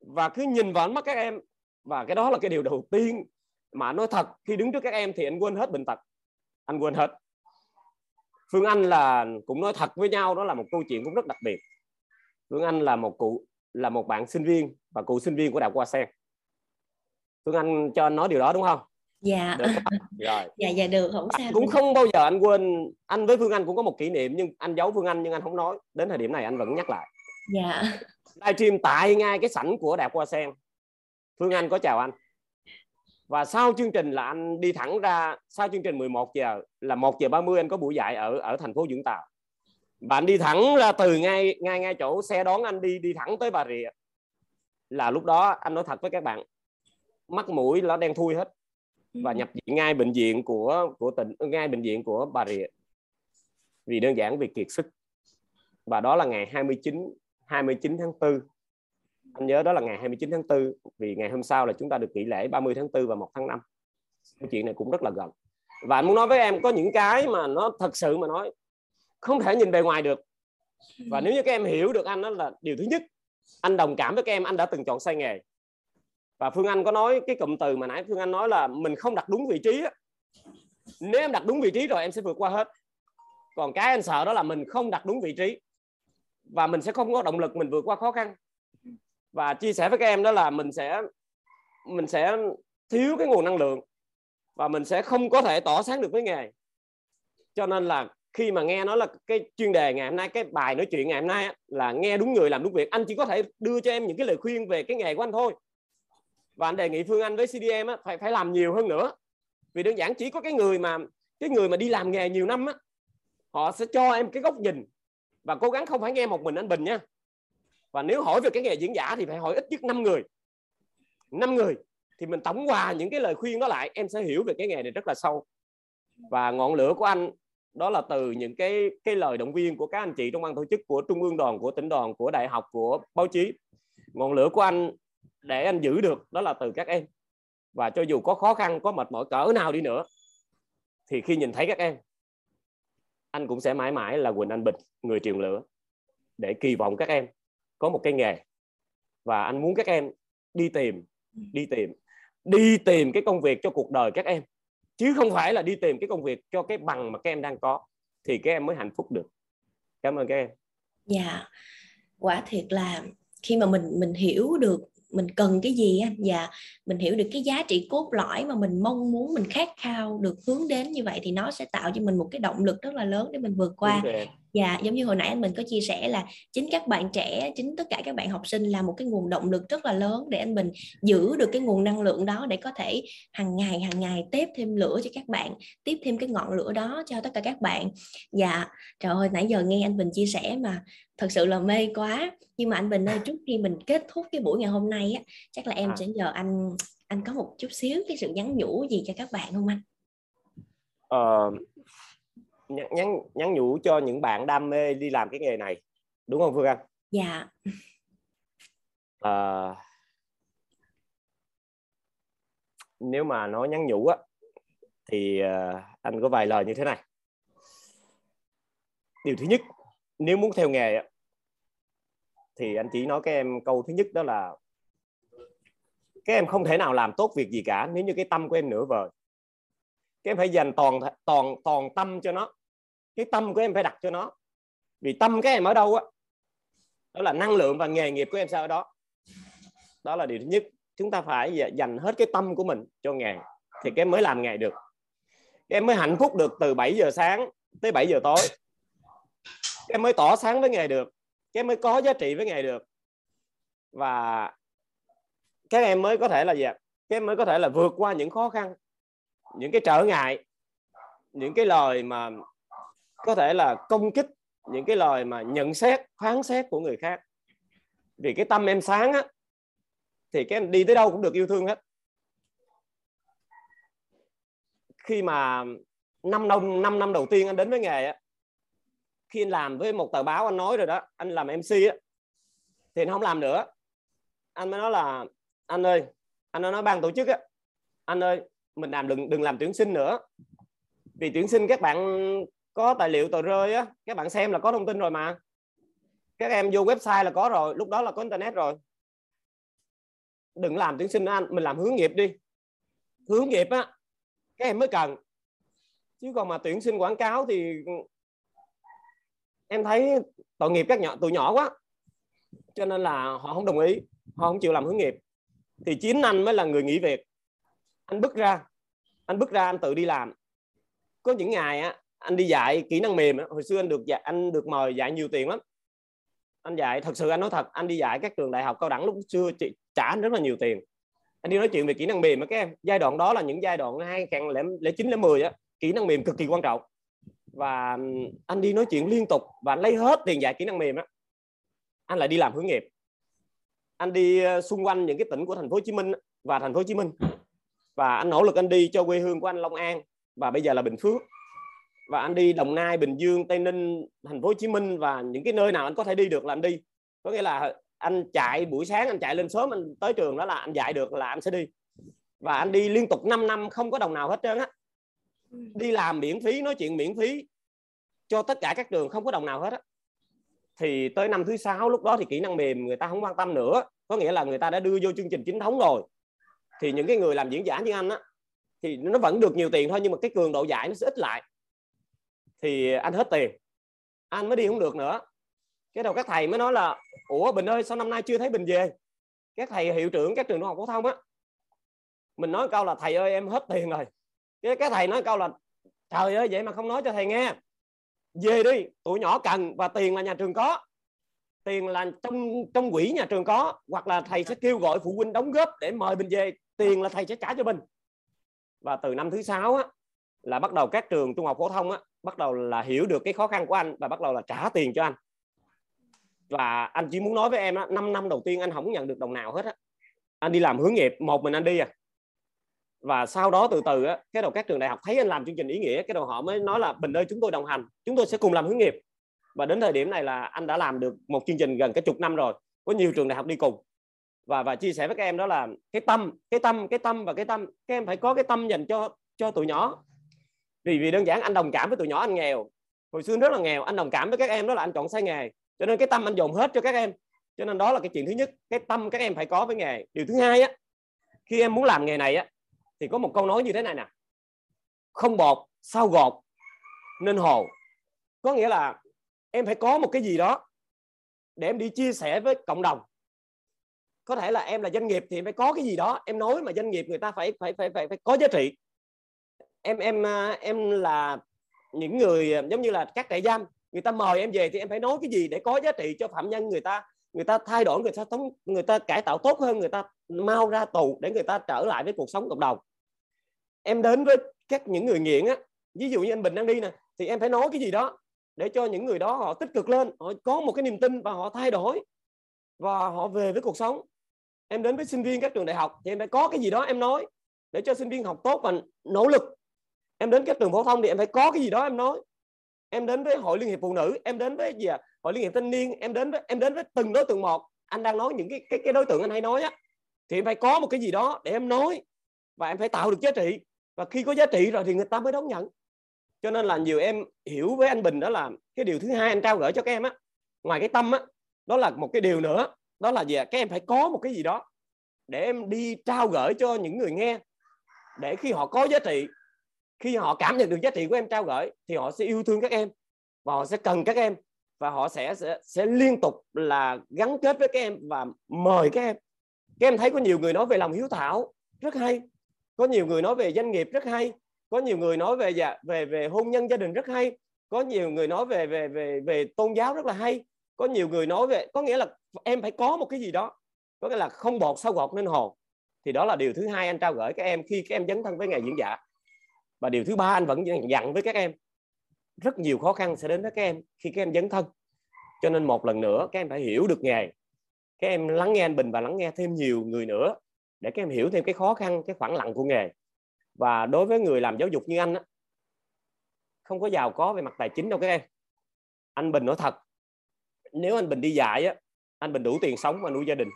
và cứ nhìn vào ánh mắt các em. Và cái đó là cái điều đầu tiên mà nói thật, khi đứng trước các em thì anh quên hết bệnh tật, anh quên hết. Phương Anh là cũng nói thật với nhau, đó là một câu chuyện cũng rất đặc biệt. Phương Anh là một bạn sinh viên và cựu sinh viên của Đại học Hoa Sen. Phương Anh cho anh nói điều đó đúng không? Dạ. Được không? Rồi. Dạ được, không sao. Cũng không bao giờ anh quên. Anh với Phương Anh cũng có một kỷ niệm, nhưng anh giấu Phương Anh, nhưng anh không nói. Đến thời điểm này anh vẫn nhắc lại. Dạ. Livestream tại ngay cái sảnh của Đại học Hoa Sen. Phương Anh có chào anh. Và sau chương trình là anh đi thẳng ra, sau chương trình 11 giờ là 1 giờ 30, anh có buổi dạy ở thành phố Vũng Tàu. Và anh đi thẳng ra từ ngay chỗ xe đón anh đi thẳng tới Bà Rịa. Là lúc đó anh nói thật với các bạn, mắt mũi nó đen thui hết, và nhập viện ngay bệnh viện của tỉnh, ngay bệnh viện của Bà Rịa, vì đơn giản vì kiệt sức. Và đó là ngày 29 tháng 4. Anh nhớ đó là ngày 29 tháng 4 vì ngày hôm sau là chúng ta được nghỉ lễ 30 tháng 4 và 1 tháng 5. Cái chuyện này cũng rất là gần. Và anh muốn nói với em, có những cái mà nó thật sự mà nói không thể nhìn bề ngoài được. Và nếu như các em hiểu được anh, đó là điều thứ nhất. Anh đồng cảm với các em, anh đã từng chọn sai nghề. Và Phương Anh có nói cái cụm từ mà nãy Phương Anh nói là mình không đặt đúng vị trí. Nếu em đặt đúng vị trí rồi em sẽ vượt qua hết. Còn cái anh sợ đó là mình không đặt đúng vị trí, và mình sẽ không có động lực mình vượt qua khó khăn. Và chia sẻ với các em đó là mình sẽ thiếu cái nguồn năng lượng, và mình sẽ không có thể tỏa sáng được với nghề. Cho nên là khi mà nghe nói là cái chuyên đề ngày hôm nay, cái bài nói chuyện ngày hôm nay là nghe đúng người làm đúng việc, anh chỉ có thể đưa cho em những cái lời khuyên về cái nghề của anh thôi. Và anh đề nghị Phương Anh với CDM phải làm nhiều hơn nữa. Vì đơn giản chỉ có cái người mà đi làm nghề nhiều năm á, họ sẽ cho em cái góc nhìn. Và cố gắng không phải nghe một mình anh Bình nha. Và nếu hỏi về cái nghề diễn giả thì phải hỏi ít nhất 5 người. Thì mình tổng hòa những cái lời khuyên đó lại, em sẽ hiểu về cái nghề này rất là sâu. Và ngọn lửa của anh đó là từ những cái lời động viên của các anh chị trong ban tổ chức, của trung ương đoàn, của tỉnh đoàn, của đại học, của báo chí. Ngọn lửa của anh để anh giữ được đó là từ các em. Và cho dù có khó khăn, có mệt mỏi cỡ nào đi nữa, thì khi nhìn thấy các em, anh cũng sẽ mãi mãi là Quỳnh Anh Bình, người truyền lửa, để kỳ vọng các em có một cái nghề. Và anh muốn các em đi tìm cái công việc cho cuộc đời các em, chứ không phải là đi tìm cái công việc cho cái bằng mà các em đang có, thì các em mới hạnh phúc được. Cảm ơn các em. Dạ, quả thiệt là khi mà mình hiểu được mình cần cái gì anh, và mình hiểu được cái giá trị cốt lõi mà mình mong muốn, mình khát khao được hướng đến như vậy, thì nó sẽ tạo cho mình một cái động lực rất là lớn để mình vượt qua. Dạ, giống như hồi nãy anh Bình có chia sẻ là chính các bạn trẻ, chính tất cả các bạn học sinh là một cái nguồn động lực rất là lớn để anh Bình giữ được cái nguồn năng lượng đó, để có thể hàng ngày tiếp thêm lửa cho các bạn, tiếp thêm cái ngọn lửa đó cho tất cả các bạn. Dạ, trời ơi, nãy giờ nghe anh Bình chia sẻ mà thật sự là mê quá. Nhưng mà anh Bình ơi, trước khi mình kết thúc cái buổi ngày hôm nay á, chắc là em sẽ nhờ anh có một chút xíu cái sự nhắn nhủ gì cho các bạn không anh? Nhắn nhủ cho những bạn đam mê đi làm cái nghề này, đúng không Phương Anh? Dạ. Nếu mà nói nhắn nhủ á, thì anh có vài lời như thế này. Điều thứ nhất, nếu muốn theo nghề thì anh chỉ nói các em câu thứ nhất, đó là các em không thể nào làm tốt việc gì cả nếu như cái tâm của em nửa vời. Các em phải dành toàn tâm cho nó. Cái tâm của em phải đặt cho nó. Vì tâm các em ở đâu á, đó là năng lượng và nghề nghiệp của em sao ở đó. Đó là điều thứ nhất. Chúng ta phải dành hết cái tâm của mình cho nghề. thì các em mới làm ngày được. Các em mới hạnh phúc được từ 7 giờ sáng tới 7 giờ tối. Các em mới tỏ sáng với ngày được. Các em mới có giá trị với ngày được. Và các em mới có thể là gì ạ? Các em mới có thể là vượt qua những khó khăn, những cái trở ngại, những cái lời mà có thể là công kích, những cái lời mà nhận xét, phán xét của người khác. Vì cái tâm em sáng á, thì các em đi tới đâu cũng được yêu thương hết. Khi mà 5 năm đầu tiên anh đến với nghề á, khi anh làm với một tờ báo, anh nói rồi đó, anh làm MC á, thì anh không làm nữa. Anh mới nói là anh ơi, anh nói ban tổ chức á, anh ơi mình làm đừng làm tuyển sinh nữa. Vì tuyển sinh các bạn có tài liệu tờ rơi á, các bạn xem là có thông tin rồi mà. Các em vô website là có rồi, lúc đó là có internet rồi. Đừng làm tuyển sinh nữa anh, mình làm hướng nghiệp đi. Hướng nghiệp á, các em mới cần. Chứ còn mà tuyển sinh quảng cáo thì em thấy tội nghiệp các nhỏ, tụi nhỏ quá. Cho nên là họ không đồng ý, họ không chịu làm hướng nghiệp. Thì chính anh mới là người nghỉ việc. Anh bứt ra, anh tự đi làm. Có những ngày á, anh đi dạy kỹ năng mềm. Hồi xưa anh được mời dạy nhiều tiền lắm. Anh dạy, thật sự anh nói thật, anh đi dạy các trường đại học cao đẳng lúc xưa trả anh rất là nhiều tiền. Anh đi nói chuyện về kỹ năng mềm các em. Giai đoạn đó là những giai đoạn 2009-2010 á, kỹ năng mềm cực kỳ quan trọng. Và anh đi nói chuyện liên tục và anh lấy hết tiền dạy kỹ năng mềm á. Anh lại đi làm hướng nghiệp. Anh đi xung quanh những cái tỉnh của thành phố Hồ Chí Minh và và anh nỗ lực anh đi cho quê hương của anh Long An và bây giờ là Bình Phước. Và anh đi Đồng Nai, Bình Dương, Tây Ninh, thành phố Hồ Chí Minh và những cái nơi nào anh có thể đi được là anh đi. Có nghĩa là anh chạy buổi sáng, anh chạy lên sớm, anh tới trường đó là anh dạy được là anh sẽ đi. Và anh đi liên tục 5 năm không có đồng nào hết trơn á. Đi làm miễn phí, nói chuyện miễn phí cho tất cả các trường, không có đồng nào hết á. Thì tới năm thứ 6 lúc đó thì kỹ năng mềm người ta không quan tâm nữa. Có nghĩa là người ta đã đưa vô chương trình chính thống rồi. Thì những cái người làm diễn giả như anh á, thì nó vẫn được nhiều tiền thôi, nhưng mà cái cường độ dạy nó sẽ ít lại. Thì anh hết tiền, anh mới đi không được nữa. Cái đầu các thầy mới nói là ủa Bình ơi, sao năm nay chưa thấy Bình về? Các thầy hiệu trưởng các trường trung học phổ thông á. Mình nói câu là thầy ơi em hết tiền rồi. Cái các thầy nói câu là trời ơi vậy mà không nói cho thầy nghe, về đi, tụi nhỏ cần và tiền là nhà trường có, tiền là trong quỹ nhà trường có, hoặc là thầy sẽ kêu gọi phụ huynh đóng góp để mời Bình về, tiền là thầy sẽ trả cho Bình. Và từ năm thứ 6 á, là bắt đầu các trường trung học phổ thông á, bắt đầu là hiểu được cái khó khăn của anh và bắt đầu là trả tiền cho anh. Và anh chỉ muốn nói với em á, 5 năm đầu tiên anh không nhận được đồng nào hết á. Anh đi làm hướng nghiệp, một mình anh đi à. Và sau đó từ từ á, cái đầu các trường đại học thấy anh làm chương trình ý nghĩa, cái đầu họ mới nói là Bình ơi chúng tôi đồng hành, chúng tôi sẽ cùng làm hướng nghiệp. Và đến thời điểm này là anh đã làm được một chương trình gần cả chục năm rồi, có nhiều trường đại học đi cùng. Và chia sẻ với các em đó là cái tâm, các em phải có cái tâm dành cho tụi nhỏ. Vì đơn giản anh đồng cảm với tụi nhỏ, anh nghèo hồi xưa rất là nghèo, anh đồng cảm với các em đó là anh chọn sai nghề, cho nên cái tâm anh dồn hết cho các em. Cho nên đó là cái chuyện thứ nhất, cái tâm các em phải có với nghề. Điều thứ hai á, khi em muốn làm nghề này á, thì có một câu nói như thế này nè: không bột sao gột nên hồ. Có nghĩa là em phải có một cái gì đó để em đi chia sẻ với cộng đồng. Có thể là em là doanh nghiệp thì em phải có cái gì đó em nói mà doanh nghiệp người ta phải có giá trị. Em là những người giống như là các trại giam, người ta mời em về thì em phải nói cái gì để có giá trị cho phạm nhân, người ta thay đổi, người ta cải tạo tốt hơn, người ta mau ra tù để người ta trở lại với cuộc sống cộng đồng. Em đến với những người nghiện á, ví dụ như anh Bình đang đi nè, thì em phải nói cái gì đó để cho những người đó họ tích cực lên, họ có một cái niềm tin và họ thay đổi và họ về với cuộc sống. Em đến với sinh viên các trường đại học thì em phải có cái gì đó em nói để cho sinh viên học tốt và nỗ lực. Em đến các trường phổ thông thì em phải có cái gì đó em nói. Em đến với hội liên hiệp phụ nữ, em đến với hội liên hiệp thanh niên, em đến với từng đối tượng một. Anh đang nói những cái đối tượng anh hay nói á, thì em phải có một cái gì đó để em nói và em phải tạo được giá trị. Và khi có giá trị rồi thì người ta mới đón nhận. Cho nên là nhiều em hiểu với anh Bình đó là cái điều thứ hai anh trao gửi cho các em á, ngoài cái tâm á, đó là một cái điều nữa, đó là các em phải có một cái gì đó để em đi trao gửi cho những người nghe, để khi họ có giá trị, khi họ cảm nhận được giá trị của em trao gửi thì họ sẽ yêu thương các em và họ sẽ cần các em và họ sẽ liên tục là gắn kết với các em và mời các em. Các em thấy có nhiều người nói về lòng hiếu thảo rất hay, Có nhiều người nói về doanh nghiệp rất hay, có nhiều người nói về hôn nhân gia đình rất hay, có nhiều người nói về tôn giáo rất là hay, có nhiều người nói về, có nghĩa là em phải có một cái gì đó, có nghĩa là không bột sao gọt nên hồ. Thì đó là điều thứ hai anh trao gửi các em khi các em dấn thân với nghề diễn giả. Và điều thứ ba anh vẫn dặn với các em, rất nhiều khó khăn sẽ đến với các em khi các em dấn thân. Cho nên một lần nữa các em phải hiểu được nghề. Các em lắng nghe anh Bình và lắng nghe thêm nhiều người nữa để các em hiểu thêm cái khó khăn, cái khoảng lặng của nghề. Và đối với người làm giáo dục như anh á, không có giàu có về mặt tài chính đâu các em. Anh Bình nói thật, nếu anh Bình đi dạy á, anh Bình đủ tiền sống và nuôi gia đình.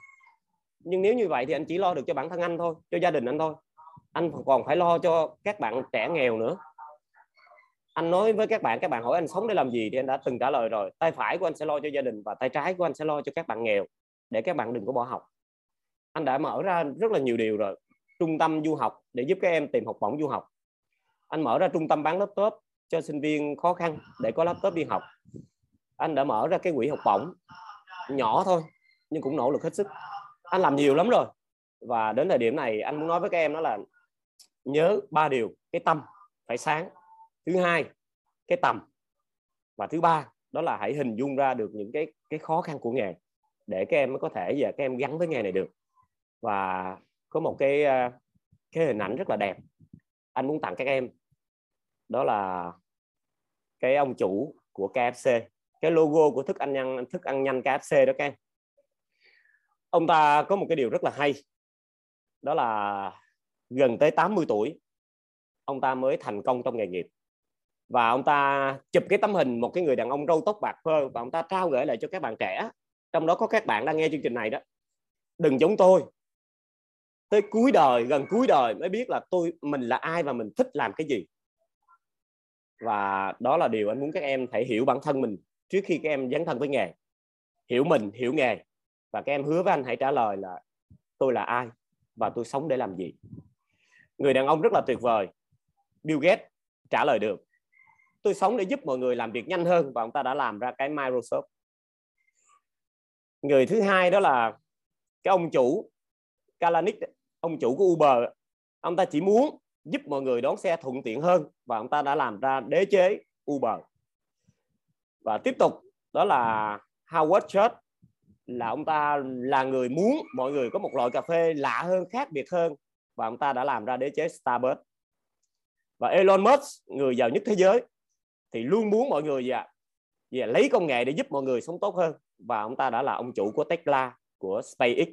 Nhưng nếu như vậy thì anh chỉ lo được cho bản thân anh thôi, cho gia đình anh thôi. Anh còn phải lo cho các bạn trẻ nghèo nữa. Anh nói với các bạn hỏi anh sống để làm gì thì anh đã từng trả lời rồi. Tay phải của anh sẽ lo cho gia đình và tay trái của anh sẽ lo cho các bạn nghèo, để các bạn đừng có bỏ học. Anh đã mở ra rất là nhiều điều rồi. Trung tâm du học để giúp các em tìm học bổng du học. Anh mở ra trung tâm bán laptop cho sinh viên khó khăn để có laptop đi học. Anh đã mở ra cái quỹ học bổng nhỏ thôi nhưng cũng nỗ lực hết sức. Anh làm nhiều lắm rồi. Và đến thời điểm này anh muốn nói với các em đó là nhớ ba điều: cái tâm phải sáng, thứ hai cái tầm, và thứ ba đó là hãy hình dung ra được những cái khó khăn của nghề để các em mới có thể giờ các em gắn với nghề này được. Và có một cái hình ảnh rất là đẹp anh muốn tặng các em, đó là cái ông chủ của KFC, cái logo của thức ăn nhanh KFC đó các em. Ông ta có một cái điều rất là hay, đó là gần tới 80 tuổi ông ta mới thành công trong nghề nghiệp. Và ông ta chụp cái tấm hình một cái người đàn ông râu tóc bạc phơ và ông ta trao gửi lại cho các bạn trẻ, trong đó có các bạn đang nghe chương trình này đó. Đừng giống tôi, tới cuối đời, gần cuối đời mới biết là mình là ai và mình thích làm cái gì. Và đó là điều anh muốn các em phải hiểu bản thân mình trước khi các em dấn thân với nghề. Hiểu mình, hiểu nghề. Và các em hứa với anh hãy trả lời là tôi là ai và tôi sống để làm gì. Người đàn ông rất là tuyệt vời, Bill Gates, trả lời được tôi sống để giúp mọi người làm việc nhanh hơn, và ông ta đã làm ra cái Microsoft. Người thứ hai đó là cái ông chủ Kalanick, ông chủ của Uber. Ông ta chỉ muốn giúp mọi người đón xe thuận tiện hơn và ông ta đã làm ra đế chế Uber. Và tiếp tục đó là Howard Schultz, là ông ta là người muốn mọi người có một loại cà phê lạ hơn, khác biệt hơn, và ông ta đã làm ra đế chế Starbucks. Và Elon Musk, người giàu nhất thế giới, thì luôn muốn mọi người lấy công nghệ để giúp mọi người sống tốt hơn, và ông ta đã là ông chủ của Tesla, của SpaceX.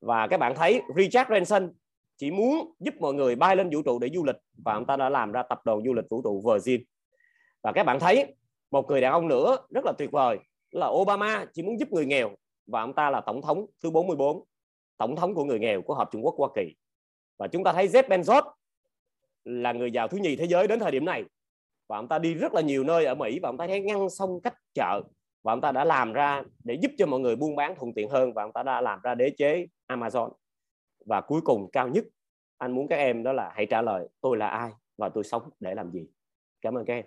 Và các bạn thấy Richard Branson chỉ muốn giúp mọi người bay lên vũ trụ để du lịch, và ông ta đã làm ra tập đoàn du lịch vũ trụ Virgin. Và các bạn thấy một người đàn ông nữa rất là tuyệt vời là Obama, chỉ muốn giúp người nghèo, và ông ta là tổng thống thứ 44, tổng thống của người nghèo của Hợp Trung Quốc Hoa Kỳ. Và chúng ta thấy Jeff Bezos là người giàu thứ nhì thế giới đến thời điểm này, và ông ta đi rất là nhiều nơi ở Mỹ, và ông ta thấy ngăn sông cách chợ, và ông ta đã làm ra để giúp cho mọi người buôn bán thuận tiện hơn, và ông ta đã làm ra đế chế Amazon. Và cuối cùng cao nhất, anh muốn các em đó là hãy trả lời tôi là ai và tôi sống để làm gì. Cảm ơn các em.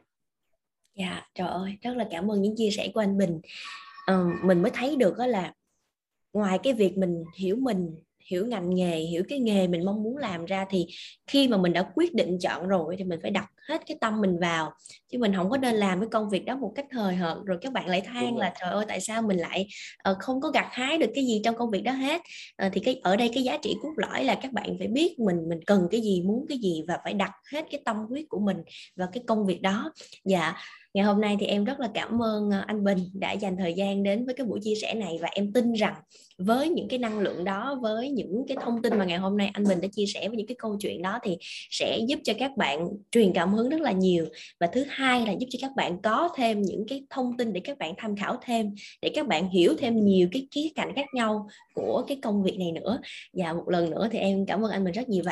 Dạ, trời ơi, rất là cảm ơn những chia sẻ của anh Bình. Mình mới thấy được đó là ngoài cái việc mình, hiểu ngành nghề, hiểu cái nghề mình mong muốn làm ra, thì khi mà mình đã quyết định chọn rồi thì mình phải đặt hết cái tâm mình vào, chứ mình không có nên làm cái công việc đó một cách hời hợt rồi các bạn lại than là trời ơi tại sao mình lại không có gặt hái được cái gì trong công việc đó hết. Thì ở đây cái giá trị cốt lõi là các bạn phải biết mình cần cái gì, muốn cái gì và phải đặt hết cái tâm huyết của mình vào cái công việc đó. Dạ. Ngày hôm nay thì em rất là cảm ơn anh Bình đã dành thời gian đến với cái buổi chia sẻ này, và em tin rằng với những cái năng lượng đó, với những cái thông tin mà ngày hôm nay anh Bình đã chia sẻ, với những cái câu chuyện đó thì sẽ giúp cho các bạn truyền cảm hứng rất là nhiều, và thứ hai là giúp cho các bạn có thêm những cái thông tin để các bạn tham khảo thêm, để các bạn hiểu thêm nhiều cái khía cạnh khác nhau của cái công việc này nữa. Và một lần nữa thì em cảm ơn anh Bình rất nhiều, và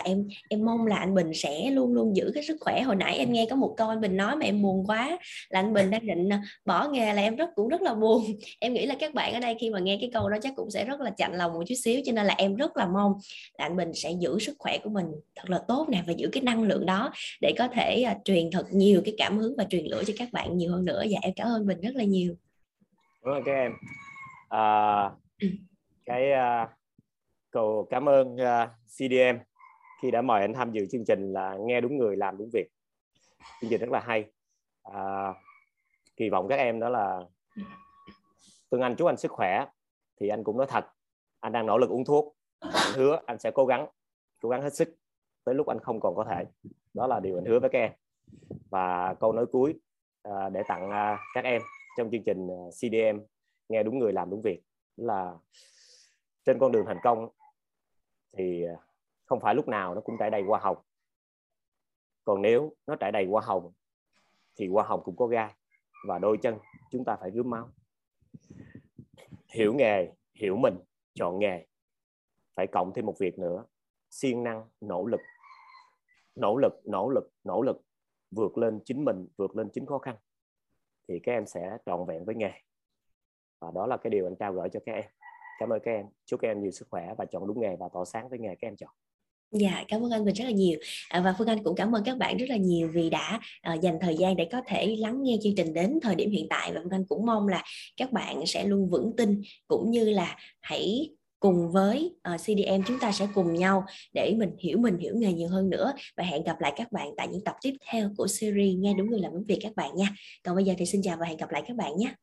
em mong là anh Bình sẽ luôn luôn giữ cái sức khỏe. Hồi nãy em nghe có một câu anh Bình nói mà em buồn quá, là anh Bình đang định bỏ nghề, là em cũng rất là buồn. Em nghĩ là các bạn ở đây khi mà nghe cái câu đó chắc cũng sẽ rất là chạnh lòng một chút xíu, cho nên là em rất là mong là anh Bình sẽ giữ sức khỏe của mình thật là tốt nè, và giữ cái năng lượng đó để có thể truyền thật nhiều cái cảm hứng và truyền lửa cho các bạn nhiều hơn nữa. Và em cảm ơn Bình rất là nhiều. Cảm ơn các em. Cảm ơn CDM khi đã mời anh tham dự chương trình là Nghe Đúng Người Làm Đúng Việc. Chương trình rất là hay. Kỳ vọng các em đó là Tương Anh chúc anh sức khỏe. Thì anh cũng nói thật, anh đang nỗ lực uống thuốc. Anh hứa anh sẽ cố gắng hết sức tới lúc anh không còn có thể. Đó là điều anh hứa với các em. Và câu nói cuối để tặng các em trong chương trình CDM Nghe Đúng Người Làm Đúng Việc là trên con đường thành công thì không phải lúc nào nó cũng trải đầy hoa hồng. Còn nếu nó trải đầy hoa hồng thì hoa hồng cũng có gai và đôi chân chúng ta phải rướm máu. Hiểu nghề, hiểu mình, chọn nghề. Phải cộng thêm một việc nữa, siêng năng, nỗ lực. Nỗ lực vượt lên chính mình, vượt lên chính khó khăn thì các em sẽ trọn vẹn với nghề. Và đó là cái điều anh trao gửi cho các em. Cảm ơn các em, chúc các em nhiều sức khỏe và chọn đúng nghề và tỏ sáng với nghề các em chọn. Dạ, cảm ơn anh Bình rất là nhiều. Và Phương Anh cũng cảm ơn các bạn rất là nhiều vì đã dành thời gian để có thể lắng nghe chương trình đến thời điểm hiện tại. Và Phương Anh cũng mong là các bạn sẽ luôn vững tin cũng như là hãy cùng với CDM chúng ta sẽ cùng nhau để mình hiểu nghề nhiều hơn nữa. Và hẹn gặp lại các bạn tại những tập tiếp theo của series Nghe Đúng Người Làm Đúng Việc các bạn nha. Còn bây giờ thì xin chào và hẹn gặp lại các bạn nhé.